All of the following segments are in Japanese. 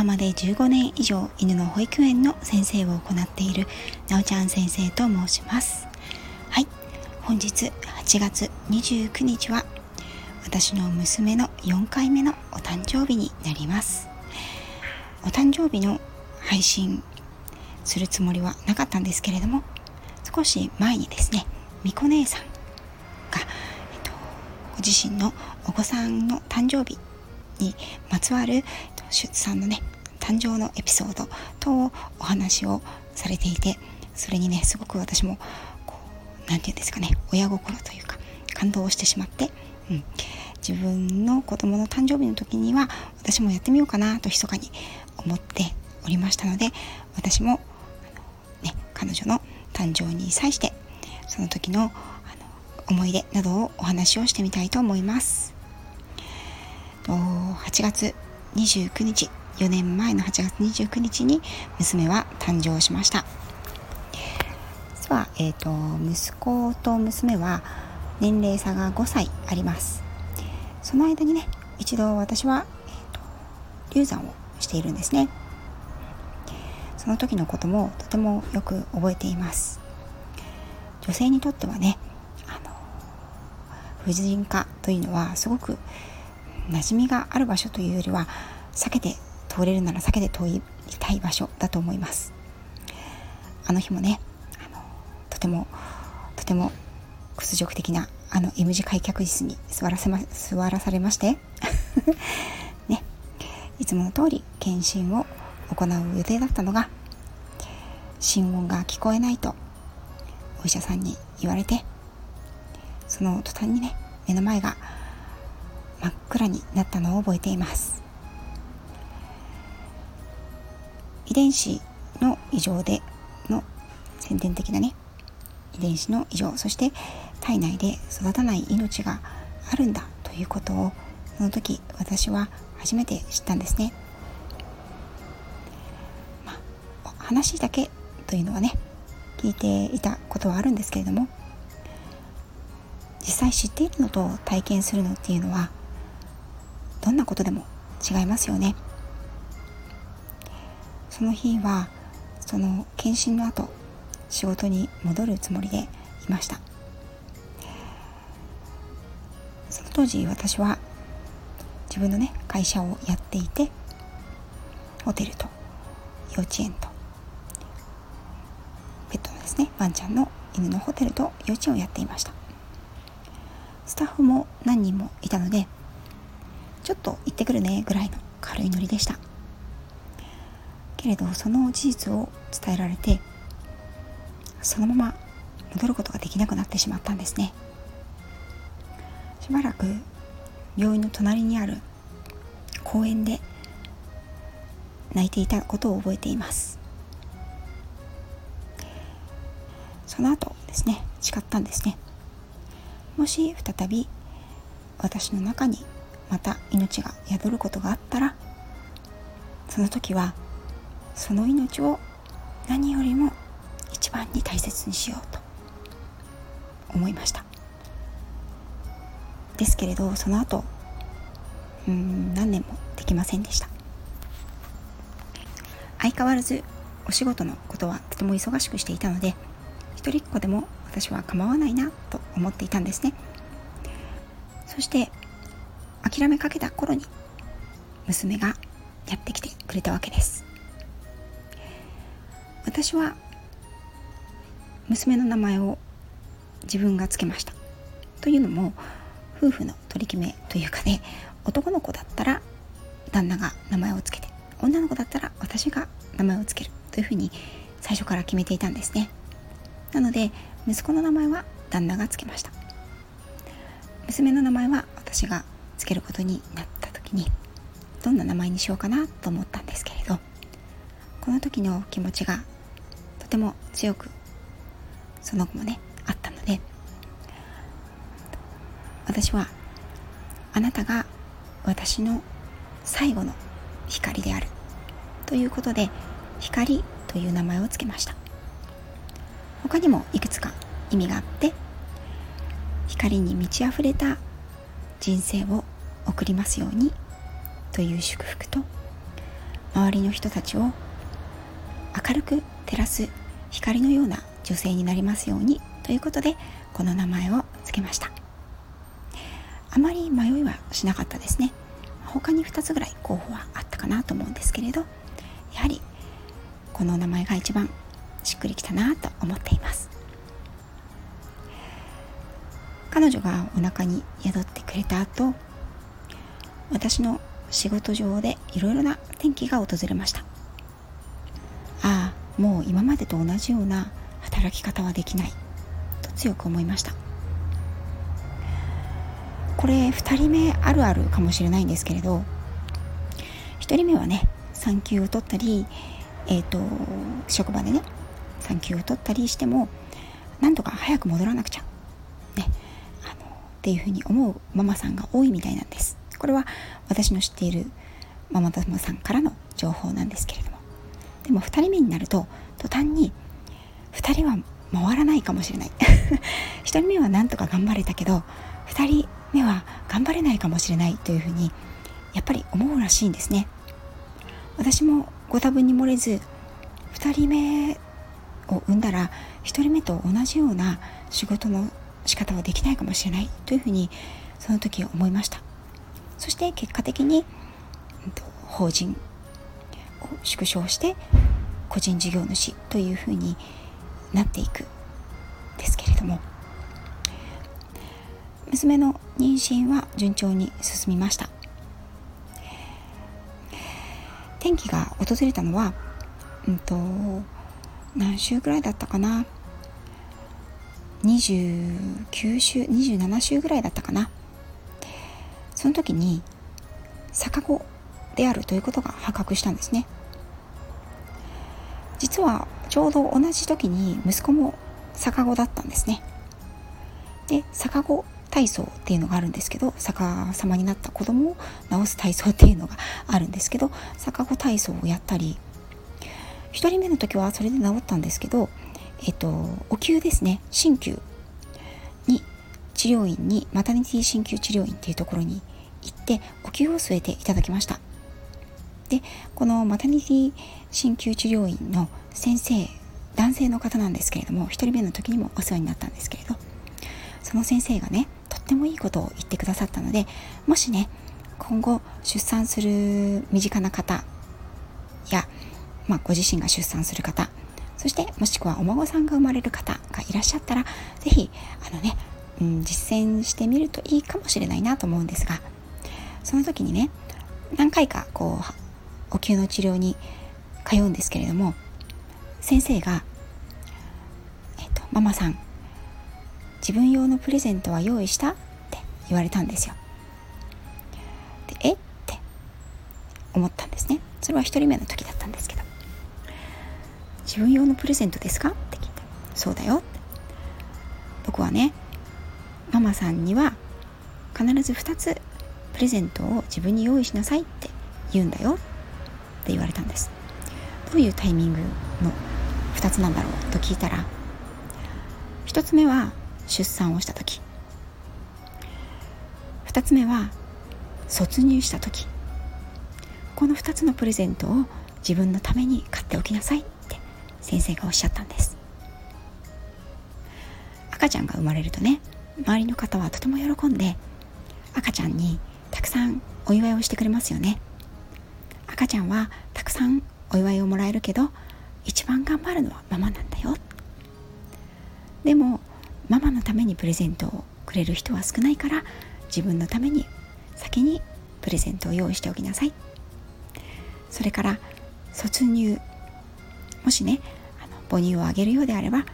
浜で15年以上犬の保育園の先生を行っているなおちゃん先生と申します。はい、本日8月29日は私の娘の4回目のお誕生日になります。お誕生日の配信するつもりはなかったんですけれども、少し前にですね、みこ姉さんが、ご自身のお子さんの誕生日にまつわる出産のね、誕生のエピソード等お話をされていて、それにね、すごく私も親心というか感動をしてしまって、自分の子供の誕生日の時には私もやってみようかなと密かに思っておりましたので、私も彼女の誕生に際してその時の思い出などをお話をしてみたいと思います。8月29日、4年前の8月29日に娘は誕生しました。実は、息子と娘は年齢差が5歳あります。その間にね、一度私は、流産をしているんですね。その時のこともとてもよく覚えています。女性にとってはね、婦人科というのはすごく馴染みがある場所というよりは、避けて通れるなら避けて通りたい場所だと思います。あの日もね、とても屈辱的なM 字開脚椅子に座らされまして、ね、いつもの通り検診を行う予定だったのが、心音が聞こえないとお医者さんに言われて、その途端にね、目の前が真っ暗になったのを覚えています。遺伝子の異常での先天的なね、遺伝子の異常、そして体内で育たない命があるんだということを、その時私は初めて知ったんですね。話だけというのはね、聞いていたことはあるんですけれども、実際知っているのと体験するのっていうのはどんなことでも違いますよね。その日はその検診の後、仕事に戻るつもりでいました。その当時私は自分のね、会社をやっていて、ホテルと幼稚園とペットのですね、ワンちゃんの犬のホテルと幼稚園をやっていました。スタッフも何人もいたので、ちょっと行ってくるねぐらいの軽いノリでしたけれど、その事実を伝えられて、そのまま戻ることができなくなってしまったんですね。しばらく病院の隣にある公園で泣いていたことを覚えています。その後ですね、誓ったんですね。もし再び私の中にまた命が宿ることがあったら、その時はその命を何よりも一番に大切にしようと思いました。ですけれど、その後何年もできませんでした。相変わらずお仕事のことはとても忙しくしていたので、一人っ子でも私は構わないなと思っていたんですね。そして諦めかけた頃に娘がやってきてくれたわけです。私は娘の名前を自分がつけました。というのも、夫婦の取り決めというかね、男の子だったら旦那が名前をつけて、女の子だったら私が名前をつけるというふうに最初から決めていたんですね。なので息子の名前は旦那がつけました。娘の名前は私がつけることになった時に、どんな名前にしようかなと思ったんですけれど、この時の気持ちがとても強く、その後もね、あったので、私はあなたが私の最後の光であるということで、光という名前をつけました。他にもいくつか意味があって、光に満ち溢れた人生を送りますようにという祝福と、周りの人たちを明るく照らす光のような女性になりますようにということで、この名前をつけました。あまり迷いはしなかったですね。他に2つぐらい候補はあったかなと思うんですけれど、やはりこの名前が一番しっくりきたなと思っています。彼女がお腹に宿ってくれた後、私の仕事上でいろいろな転機が訪れました。ああ、もう今までと同じような働き方はできないと強く思いました。これ2人目あるあるかもしれないんですけれど、1人目はね、産休を取ったり、職場でね、産休を取ったりしても、なんとか早く戻らなくちゃ、ね、っていうふうに思うママさんが多いみたいなんです。これは私の知っているママ友さんからの情報なんですけれども、でも2人目になると、途端に2人は回らないかもしれない。1人目はなんとか頑張れたけど、2人目は頑張れないかもしれないというふうにやっぱり思うらしいんですね。私もご多分に漏れず、2人目を産んだら1人目と同じような仕事の仕方はできないかもしれないというふうにその時思いました。そして結果的に法人を縮小して個人事業主というふうになっていくんですけれども、娘の妊娠は順調に進みました。転機が訪れたのは、何週くらいだったかな、29週、27週ぐらいだったかな。その時に逆子であるということが発覚したんですね。実はちょうど同じ時に息子も逆子だったんですね。で、逆子体操っていうのがあるんですけど、逆さまになった子供を治す体操っていうのがあるんですけど、逆子体操をやったり、1人目の時はそれで治ったんですけど、お灸ですね、鍼灸に治療院に、マタニティ鍼灸治療院っていうところに行ってお灸を据えていただきました。で、このマタニティ鍼灸治療院の先生、男性の方なんですけれども、1人目の時にもお世話になったんですけれど、その先生がね、とってもいいことを言ってくださったので、もしね、今後出産する身近な方や、ご自身が出産する方、そしてもしくはお孫さんが生まれる方がいらっしゃったら、ぜひ実践してみるといいかもしれないなと思うんですが、その時にね、何回かお灸の治療に通うんですけれども、先生が、ママさん、自分用のプレゼントは用意したって言われたんですよ。で、えって思ったんですね。それは1人目の時だったんですけど、自分用のプレゼントですかって聞いた。そうだよって。僕はね、ママさんには必ず2つプレゼントを自分に用意しなさいって言うんだよって言われたんです。どういうタイミングの2つなんだろうと聞いたら、1つ目は出産をした時、2つ目は卒乳した時、この2つのプレゼントを自分のために買っておきなさいって先生がおっしゃったんです。赤ちゃんが生まれるとね、周りの方はとても喜んで赤ちゃんにたくさんお祝いをしてくれますよね。赤ちゃんはたくさんお祝いをもらえるけど、一番頑張るのはママなんだよ。でもママのためにプレゼントをくれる人は少ないから、自分のために先にプレゼントを用意しておきなさい。それから卒乳、もしね、母乳をあげるようであれば、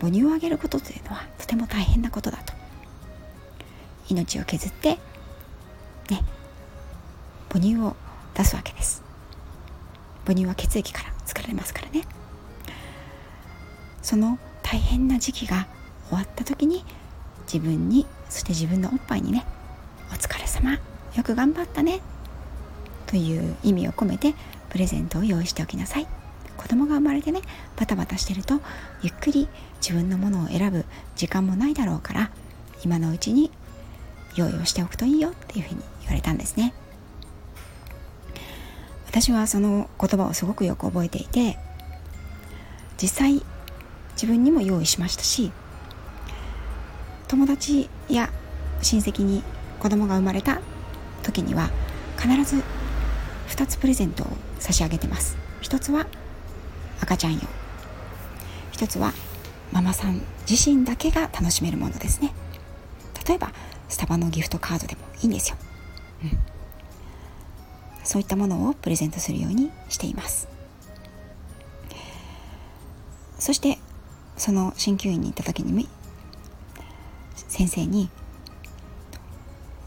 母乳をあげることというのはとても大変なことだと。命を削って、ね、母乳を出すわけです。母乳は血液から作られますからね。その大変な時期が終わった時に、自分に、そして自分のおっぱいにね、お疲れ様、よく頑張ったねという意味を込めてプレゼントを用意しておきなさい。子供が生まれてね、バタバタしてるとゆっくり自分のものを選ぶ時間もないだろうから、今のうちに用意をしておくといいよっていうふうに言われたんですね。私はその言葉をすごくよく覚えていて、実際自分にも用意しましたし、友達や親戚に子供が生まれた時には必ず2つプレゼントを差し上げてます。一つは赤ちゃん用、一つはママさん自身だけが楽しめるものですね。例えばスタバのギフトカードでもいいんですよ、そういったものをプレゼントするようにしています。そしてその鍼灸院に行った時に先生に、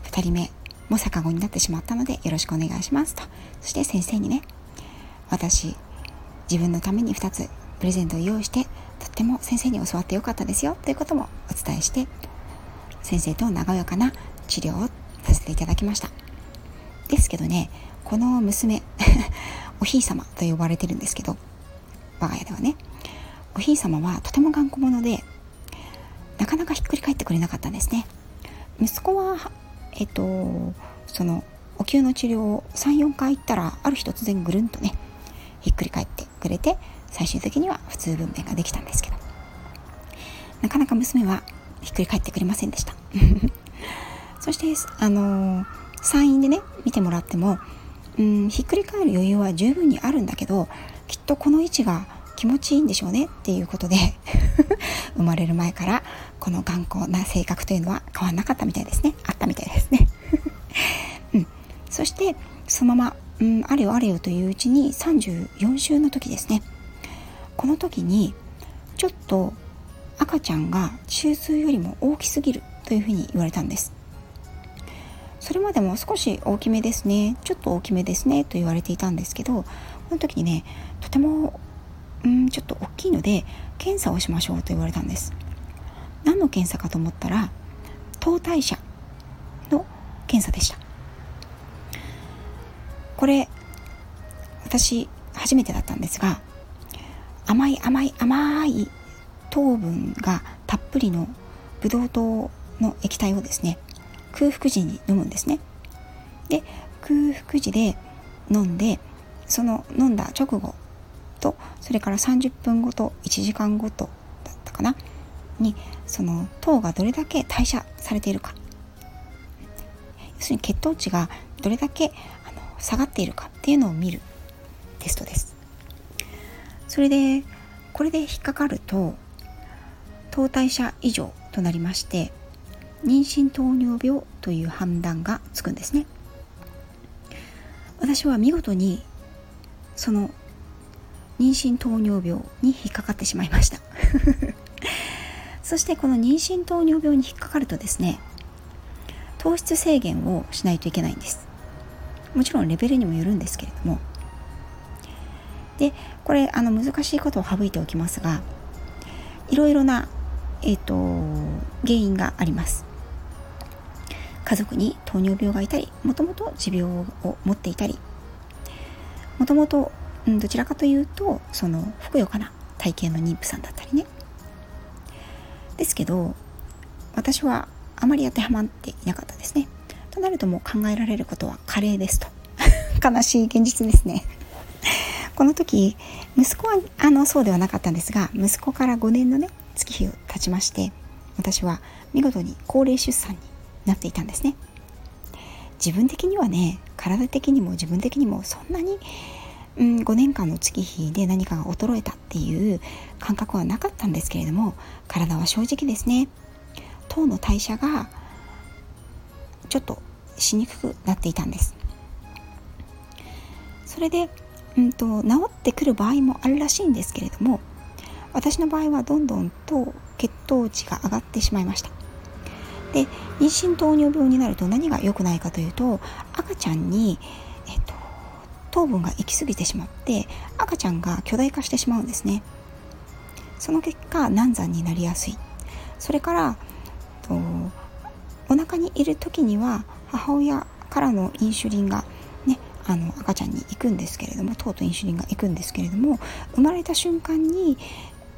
2人目も逆子になってしまったのでよろしくお願いしますと。そして先生にね、私自分のために2つプレゼントを用意してとっても先生に教わってよかったですよということもお伝えして、先生と和やかな治療をさせていただきました。ですけどね、この娘おひいさまと呼ばれてるんですけど、我が家ではね、おひいさまはとても頑固者でなかなかひっくり返ってくれなかったんですね。息子はそのお灸の治療を 3,4 回行ったら、ある日突然ぐるんとねひっくり返ってくれて、最終的には普通分娩ができたんですけど、なかなか娘はひっくり返ってくれませんでしたそして産院でね見てもらっても、ひっくり返る余裕は十分にあるんだけど、きっとこの位置が気持ちいいんでしょうねっていうことで生まれる前からこの頑固な性格というのは変わらなかったみたいですね。あったみたいですね、そしてそのまま、あれよあれよといううちに34週の時ですね、この時にちょっと赤ちゃんが周数よりも大きすぎるというふうに言われたんです。それまでも少し大きめですね、ちょっと大きめですねと言われていたんですけど、この時にね、とてもちょっと大きいので検査をしましょうと言われたんです。何の検査かと思ったら糖代謝の検査でした。これ私初めてだったんですが、甘い糖分がたっぷりのブドウ糖の液体をですね、空腹時に飲むんですね。で、空腹時で飲んで、その飲んだ直後と、それから30分後と1時間後とだったかなに、その糖がどれだけ代謝されているか、要するに血糖値がどれだけ下がっているかっていうのを見るテストです。それでこれで引っかかると糖代謝異常となりまして、妊娠糖尿病という判断がつくんですね。私は見事にその妊娠糖尿病に引っかかってしまいましたそしてこの妊娠糖尿病に引っかかるとですね、糖質制限をしないといけないんです。もちろんレベルにもよるんですけれども、でこれ難しいことを省いておきますが、いろいろな、原因があります。家族に糖尿病がいたり、もともと持病を持っていたり、もともとどちらかというとそのふくよかな体型の妊婦さんだったりね。ですけど私はあまり当てはまっていなかったですね。となるともう考えられることは加齢ですと悲しい現実ですねこの時息子はそうではなかったんですが、息子から5年のね月日を経ちまして、私は見事に高齢出産になっていたんですね。自分的にはね、体的にも自分的にもそんなに5年間の月日で何かが衰えたっていう感覚はなかったんですけれども、体は正直ですね、糖の代謝がちょっとしにくくなっていたんです。それで、治ってくる場合もあるらしいんですけれども、私の場合はどんどんと血糖値が上がってしまいました。で、妊娠糖尿病になると何が良くないかというと、赤ちゃんに糖分が行き過ぎてしまって、赤ちゃんが巨大化してしまうんですね。その結果難産になりやすい。それからお腹にいる時には母親からのインシュリンが、ね、赤ちゃんに行くんですけれども、糖とインシュリンが行くんですけれども、生まれた瞬間に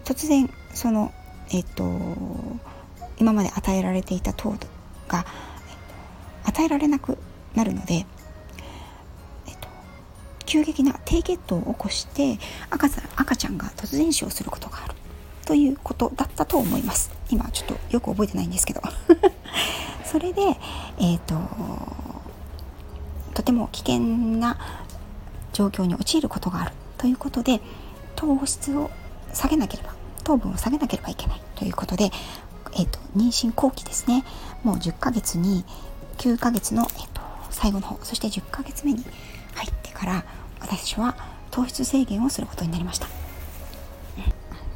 突然その、今まで与えられていた糖が与えられなくなるので、急激な低血糖を起こして赤ちゃんが突然死をすることがあるということだったと思います。今ちょっとよく覚えてないんですけどそれで、とても危険な状況に陥ることがあるということで、糖分を下げなければいけないということで、妊娠後期ですね、もう10ヶ月に9ヶ月の、最後の方、そして10ヶ月目に入ってから私は糖質制限をすることになりました。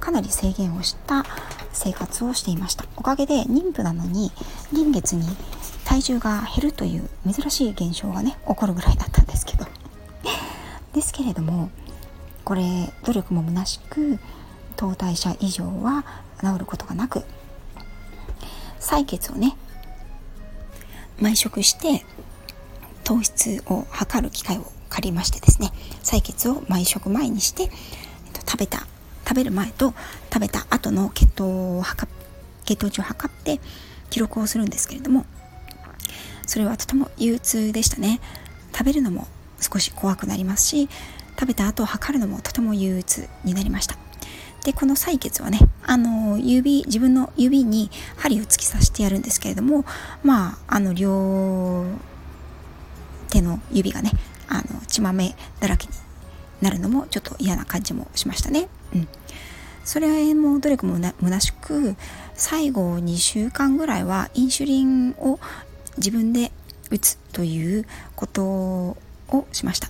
かなり制限をした生活をしていました。おかげで妊婦なのに臨月に体重が減るという珍しい現象がね起こるぐらいだったんですけどですけれども、これ努力も虚しく糖代謝異常は治ることがなく、採血をね毎食して糖質を測る機会を借りましてですね、採血を毎食前にして、食べる前と食べた後の血糖値を測って記録をするんですけれども、それはとても憂鬱でしたね。食べるのも少し怖くなりますし、食べた後を測るのもとても憂鬱になりました。で、この採血はね、自分の指に針を突き刺してやるんですけれども、両手の指がね、血まめだらけになるのもちょっと嫌な感じもしましたね。それも努力も虚しく、最後2週間ぐらいはインスリンを自分で打つということをしました。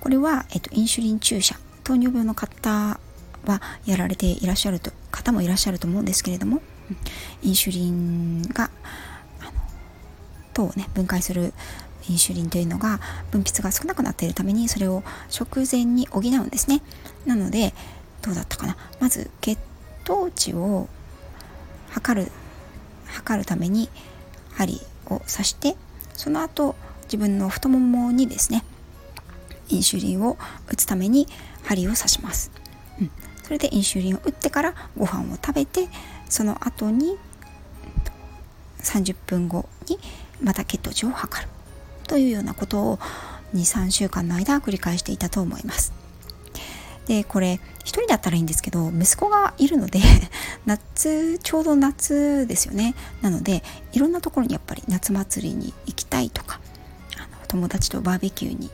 これは、インスリン注射、糖尿病の方はやられていらっしゃる方もいらっしゃると思うんですけれども、インスリンが糖をね分解するインスリンというのが分泌が少なくなっているために、それを食前に補うんですね。なのでどうだったかな、まず血糖値を測るために針を刺して、その後自分の太ももにですねインスリンを打つために針を刺します。それでインスリンを打ってからご飯を食べて、その後に30分後にまた血糖値を測るというようなことを 2,3 週間の間繰り返していたと思います。で、これ一人だったらいいんですけど、息子がいるのでちょうど夏ですよね。なのでいろんなところにやっぱり夏祭りに行きたいとか、友達とバーベキューに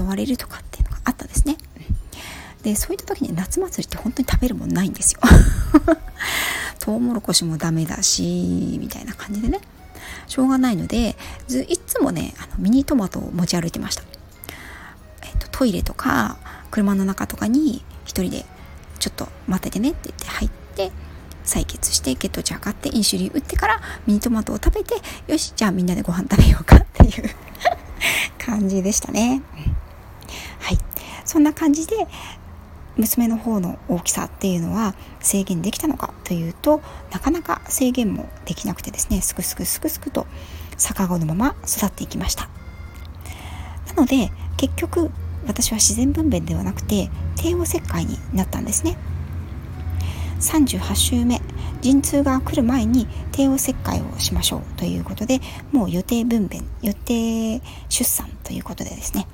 誘われるとかっていうのがあったんですね。で、そういった時に夏祭りって本当に食べるもんないんですよトウモロコシもダメだしみたいな感じでね、しょうがないのでいつもねミニトマトを持ち歩いてました。トイレとか車の中とかに一人でちょっと待っててねって言って入って、採血して血糖値測ってインスリン打ってからミニトマトを食べて、よしじゃあみんなでご飯食べようかっていう感じでしたね。はい、そんな感じで娘の方の大きさっていうのは制限できたのかというと、なかなか制限もできなくてですね、すくすくと逆子のまま育っていきました。なので結局私は自然分娩ではなくて帝王切開になったんですね。38週目、陣痛が来る前に帝王切開をしましょうということで、もう予定出産ということでですね、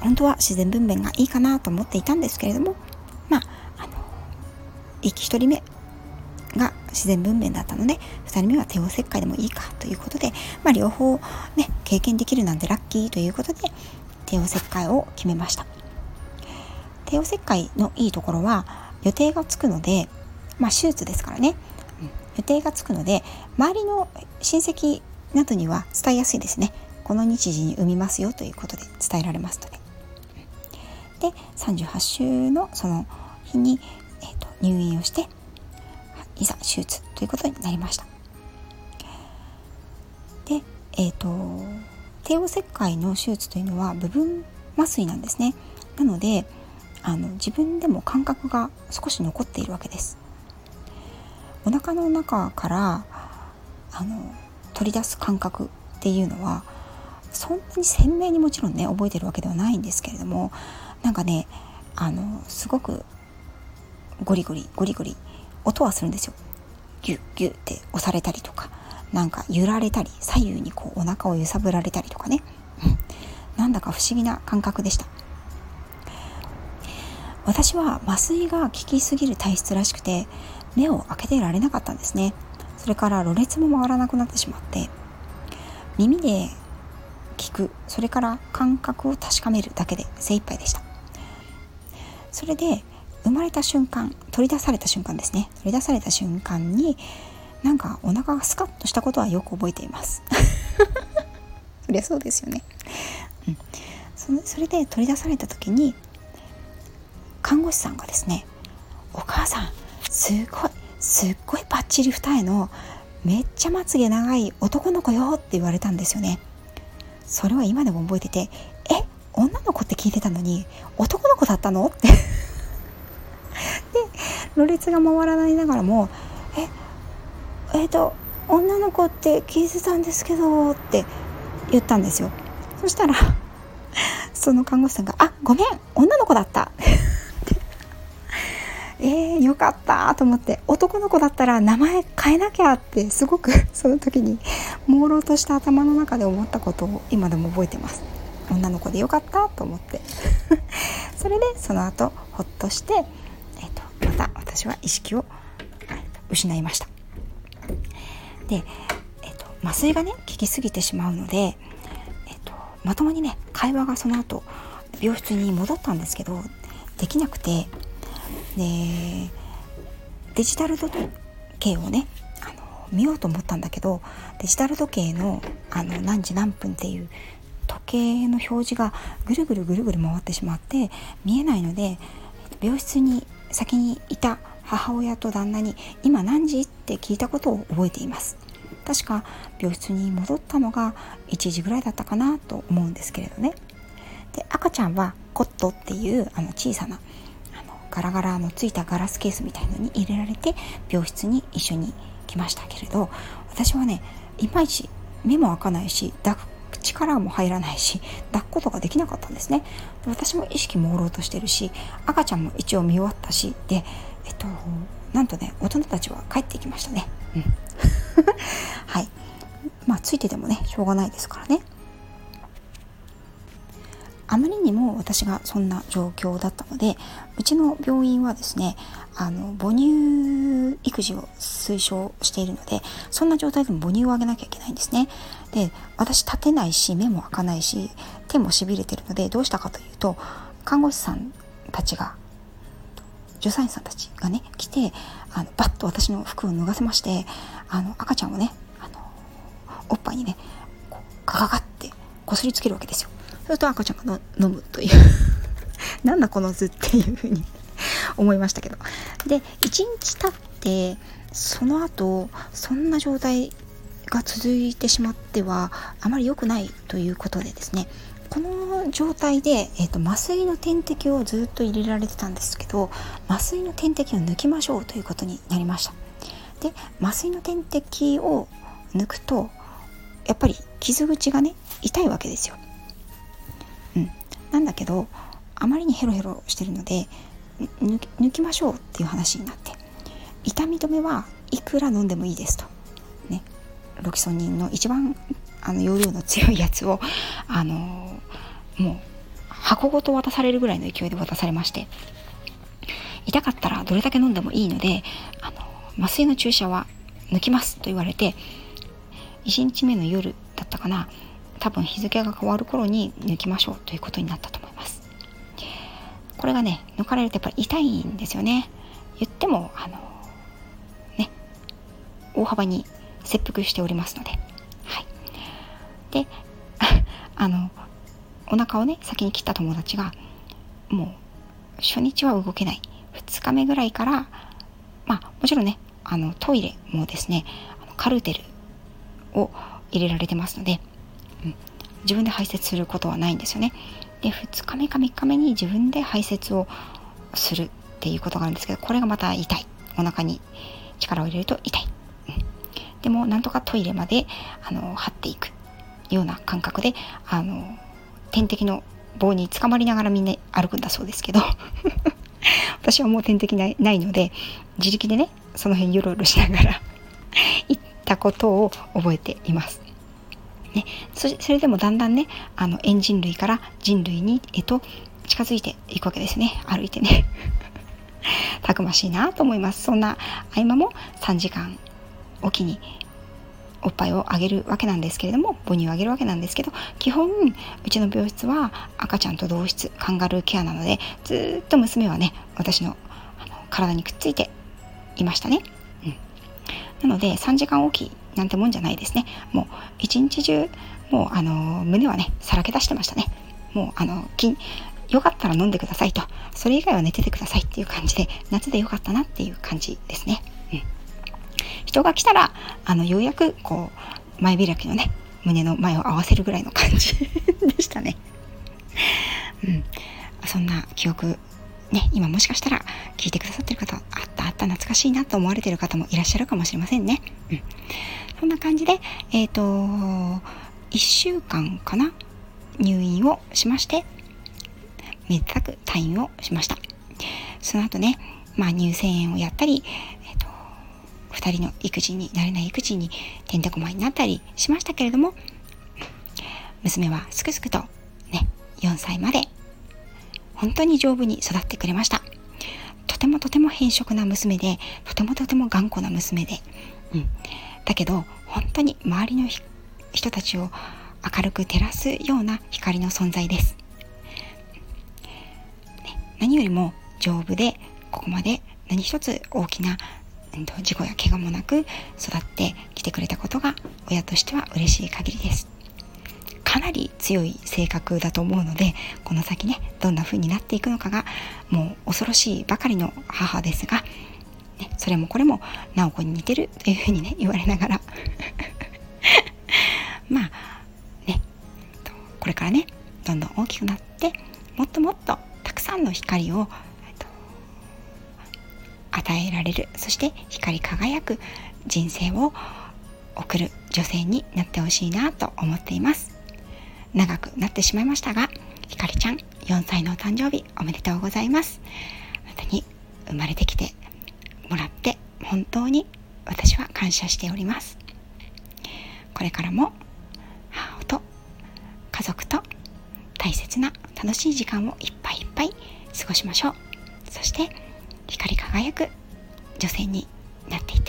本当は自然分娩がいいかなと思っていたんですけれども、1人目が自然分娩だったので、2人目は帝王切開でもいいかということで、両方ね経験できるなんてラッキーということで帝王切開を決めました。帝王切開のいいところは予定がつくので、手術ですからね、予定がつくので周りの親戚などには伝えやすいですね。この日時に産みますよということで伝えられますので、で38週のその日に、入院をしていざ手術ということになりました。で、帝王切開の手術というのは部分麻酔なんですね。なので自分でも感覚が少し残っているわけです。お腹の中から取り出す感覚っていうのはそんなに鮮明にもちろんね覚えてるわけではないんですけれども、すごくゴリゴリ音はするんですよ。ギュッギュッって押されたりとか、揺られたり、左右にお腹を揺さぶられたりとかねなんだか不思議な感覚でした。私は麻酔が効きすぎる体質らしくて、目を開けてられなかったんですね。それからろれつも回らなくなってしまって、耳で聞く、それから感覚を確かめるだけで精一杯でした。それで生まれた瞬間、取り出された瞬間ですね、取り出された瞬間になんかお腹がスカッとしたことはよく覚えていますそりゃそうですよね、それで取り出された時に看護師さんがですね、お母さんすっごいパッチリ二重のめっちゃまつげ長い男の子よって言われたんですよね。それは今でも覚えてて、女の子って聞いてたのに男の子だったのってで、ろれつが回らないながらも女の子って聞いてたんですけどって言ったんですよ。そしたらその看護師さんが、ごめん、女の子だったよかったと思って、男の子だったら名前変えなきゃってすごくその時に朦朧とした頭の中で思ったことを今でも覚えてます。女の子でよかったと思ってそれでその後ほっとして、また私は意識を失いました。で、麻酔がね効きすぎてしまうので、まともにね会話がその後病室に戻ったんですけどできなくて、でデジタル時計をね見ようと思ったんだけど、デジタル時計の何時何分っていう時計の表示がぐるぐる回ってしまって見えないので、病室に先にいた母親と旦那に今何時って聞いたことを覚えています。確か病室に戻ったのが1時ぐらいだったかなと思うんですけれどね。で、赤ちゃんはコットっていう小さなガラガラのついたガラスケースみたいのに入れられて病室に一緒に来ましたけれど、私はねいまいち目も開かないし抱く力も入らないし抱くことができなかったんですね。私も意識朦朧としてるし赤ちゃんも一応見終わったしで、なんとね大人たちは帰ってきましたね、はい、ついててもねしょうがないですからね。あまりにも私がそんな状況だったので、うちの病院はですね母乳育児を推奨しているので、そんな状態でも母乳をあげなきゃいけないんですね。で、私立てないし目も開かないし手もしびれてるので、どうしたかというと看護師さんたちが、助産師さんたちがね来てバッと私の服を脱がせまして、赤ちゃんをねおっぱいにねガガガってこすりつけるわけですよ。それと赤ちゃんが飲むというなんだこの図っていうふうに思いましたけど、で1日経ってその後そんな状態が続いてしまってはあまり良くないということでですね、この状態で、麻酔の点滴をずっと入れられてたんですけど、麻酔の点滴を抜きましょうということになりました。で、麻酔の点滴を抜くとやっぱり傷口がね痛いわけですよ。なんだけどあまりにヘロヘロしてるので抜きましょうっていう話になって、痛み止めはいくら飲んでもいいですと、ね、ロキソニンの一番容量の強いやつをもう箱ごと渡されるぐらいの勢いで渡されまして、痛かったらどれだけ飲んでもいいので麻酔の注射は抜きますと言われて、1日目の夜だったかな、多分日付が変わる頃に抜きましょうということになったと思います。これがね抜かれるとやっぱり痛いんですよね。言ってもね大幅に切腹しておりますので、はい、でお腹をね先に切った友達がもう初日は動けない、2日目ぐらいからもちろんねトイレもですねカルテルを入れられてますので、自分で排泄することはないんですよね。で、2日目か3日目に自分で排泄をするっていうことがあるんですけど、これがまた痛い、お腹に力を入れると痛い、でもなんとかトイレまで張っていくような感覚で点滴の棒につかまりながらみんな歩くんだそうですけど私はもう点滴ないので自力でねその辺ヨロヨロしながら行ったことを覚えています。ね、それでもだんだんね、遠人類から人類に、近づいていくわけですね。歩いてねたくましいなと思います。そんな合間も3時間おきにおっぱいをあげるわけなんですけれども、母乳をあげるわけなんですけど、基本うちの病室は赤ちゃんと同室カンガルーケアなので、ずっと娘はね、私の体にくっついていましたね、なので3時間おきなんてもんじゃないですね。もう一日中もう胸はねさらけ出してましたね。もうよかったら飲んでくださいと、それ以外は寝ててくださいっていう感じで、夏でよかったなっていう感じですね、人が来たらようやくこう前開きのね胸の前を合わせるぐらいの感じでしたね、そんな記憶ね、今もしかしたら聞いてくださってる方、あった懐かしいなと思われてる方もいらっしゃるかもしれませんね、そんな感じで1週間かな、入院をしまして、めでたく退院をしました。その後ね、乳腺炎をやったり、2人の育児に慣れない育児にてんてこまいになったりしましたけれども、娘はすくすくとね、4歳まで本当に丈夫に育ってくれました。とてもとても偏食な娘で、とてもとても頑固な娘で、だけど本当に周りの人たちを明るく照らすような光の存在です、何よりも丈夫で、ここまで何一つ大きな事故や怪我もなく育ってきてくれたことが、親としては嬉しい限りです。かなり強い性格だと思うので、この先ね、どんな風になっていくのかがもう恐ろしいばかりの母ですが、ね、それもこれも直子に似てるという風にね言われながらね、これからね、どんどん大きくなって、もっともっとたくさんの光を与えられる、そして光り輝く人生を送る女性になってほしいなと思っています。長くなってしまいましたが、ひかりちゃん4歳のお誕生日おめでとうございます。あなたに生まれてきてもらって本当に私は感謝しております。これからも母と家族と大切な楽しい時間をいっぱいいっぱい過ごしましょう。そして光り輝く女性になってい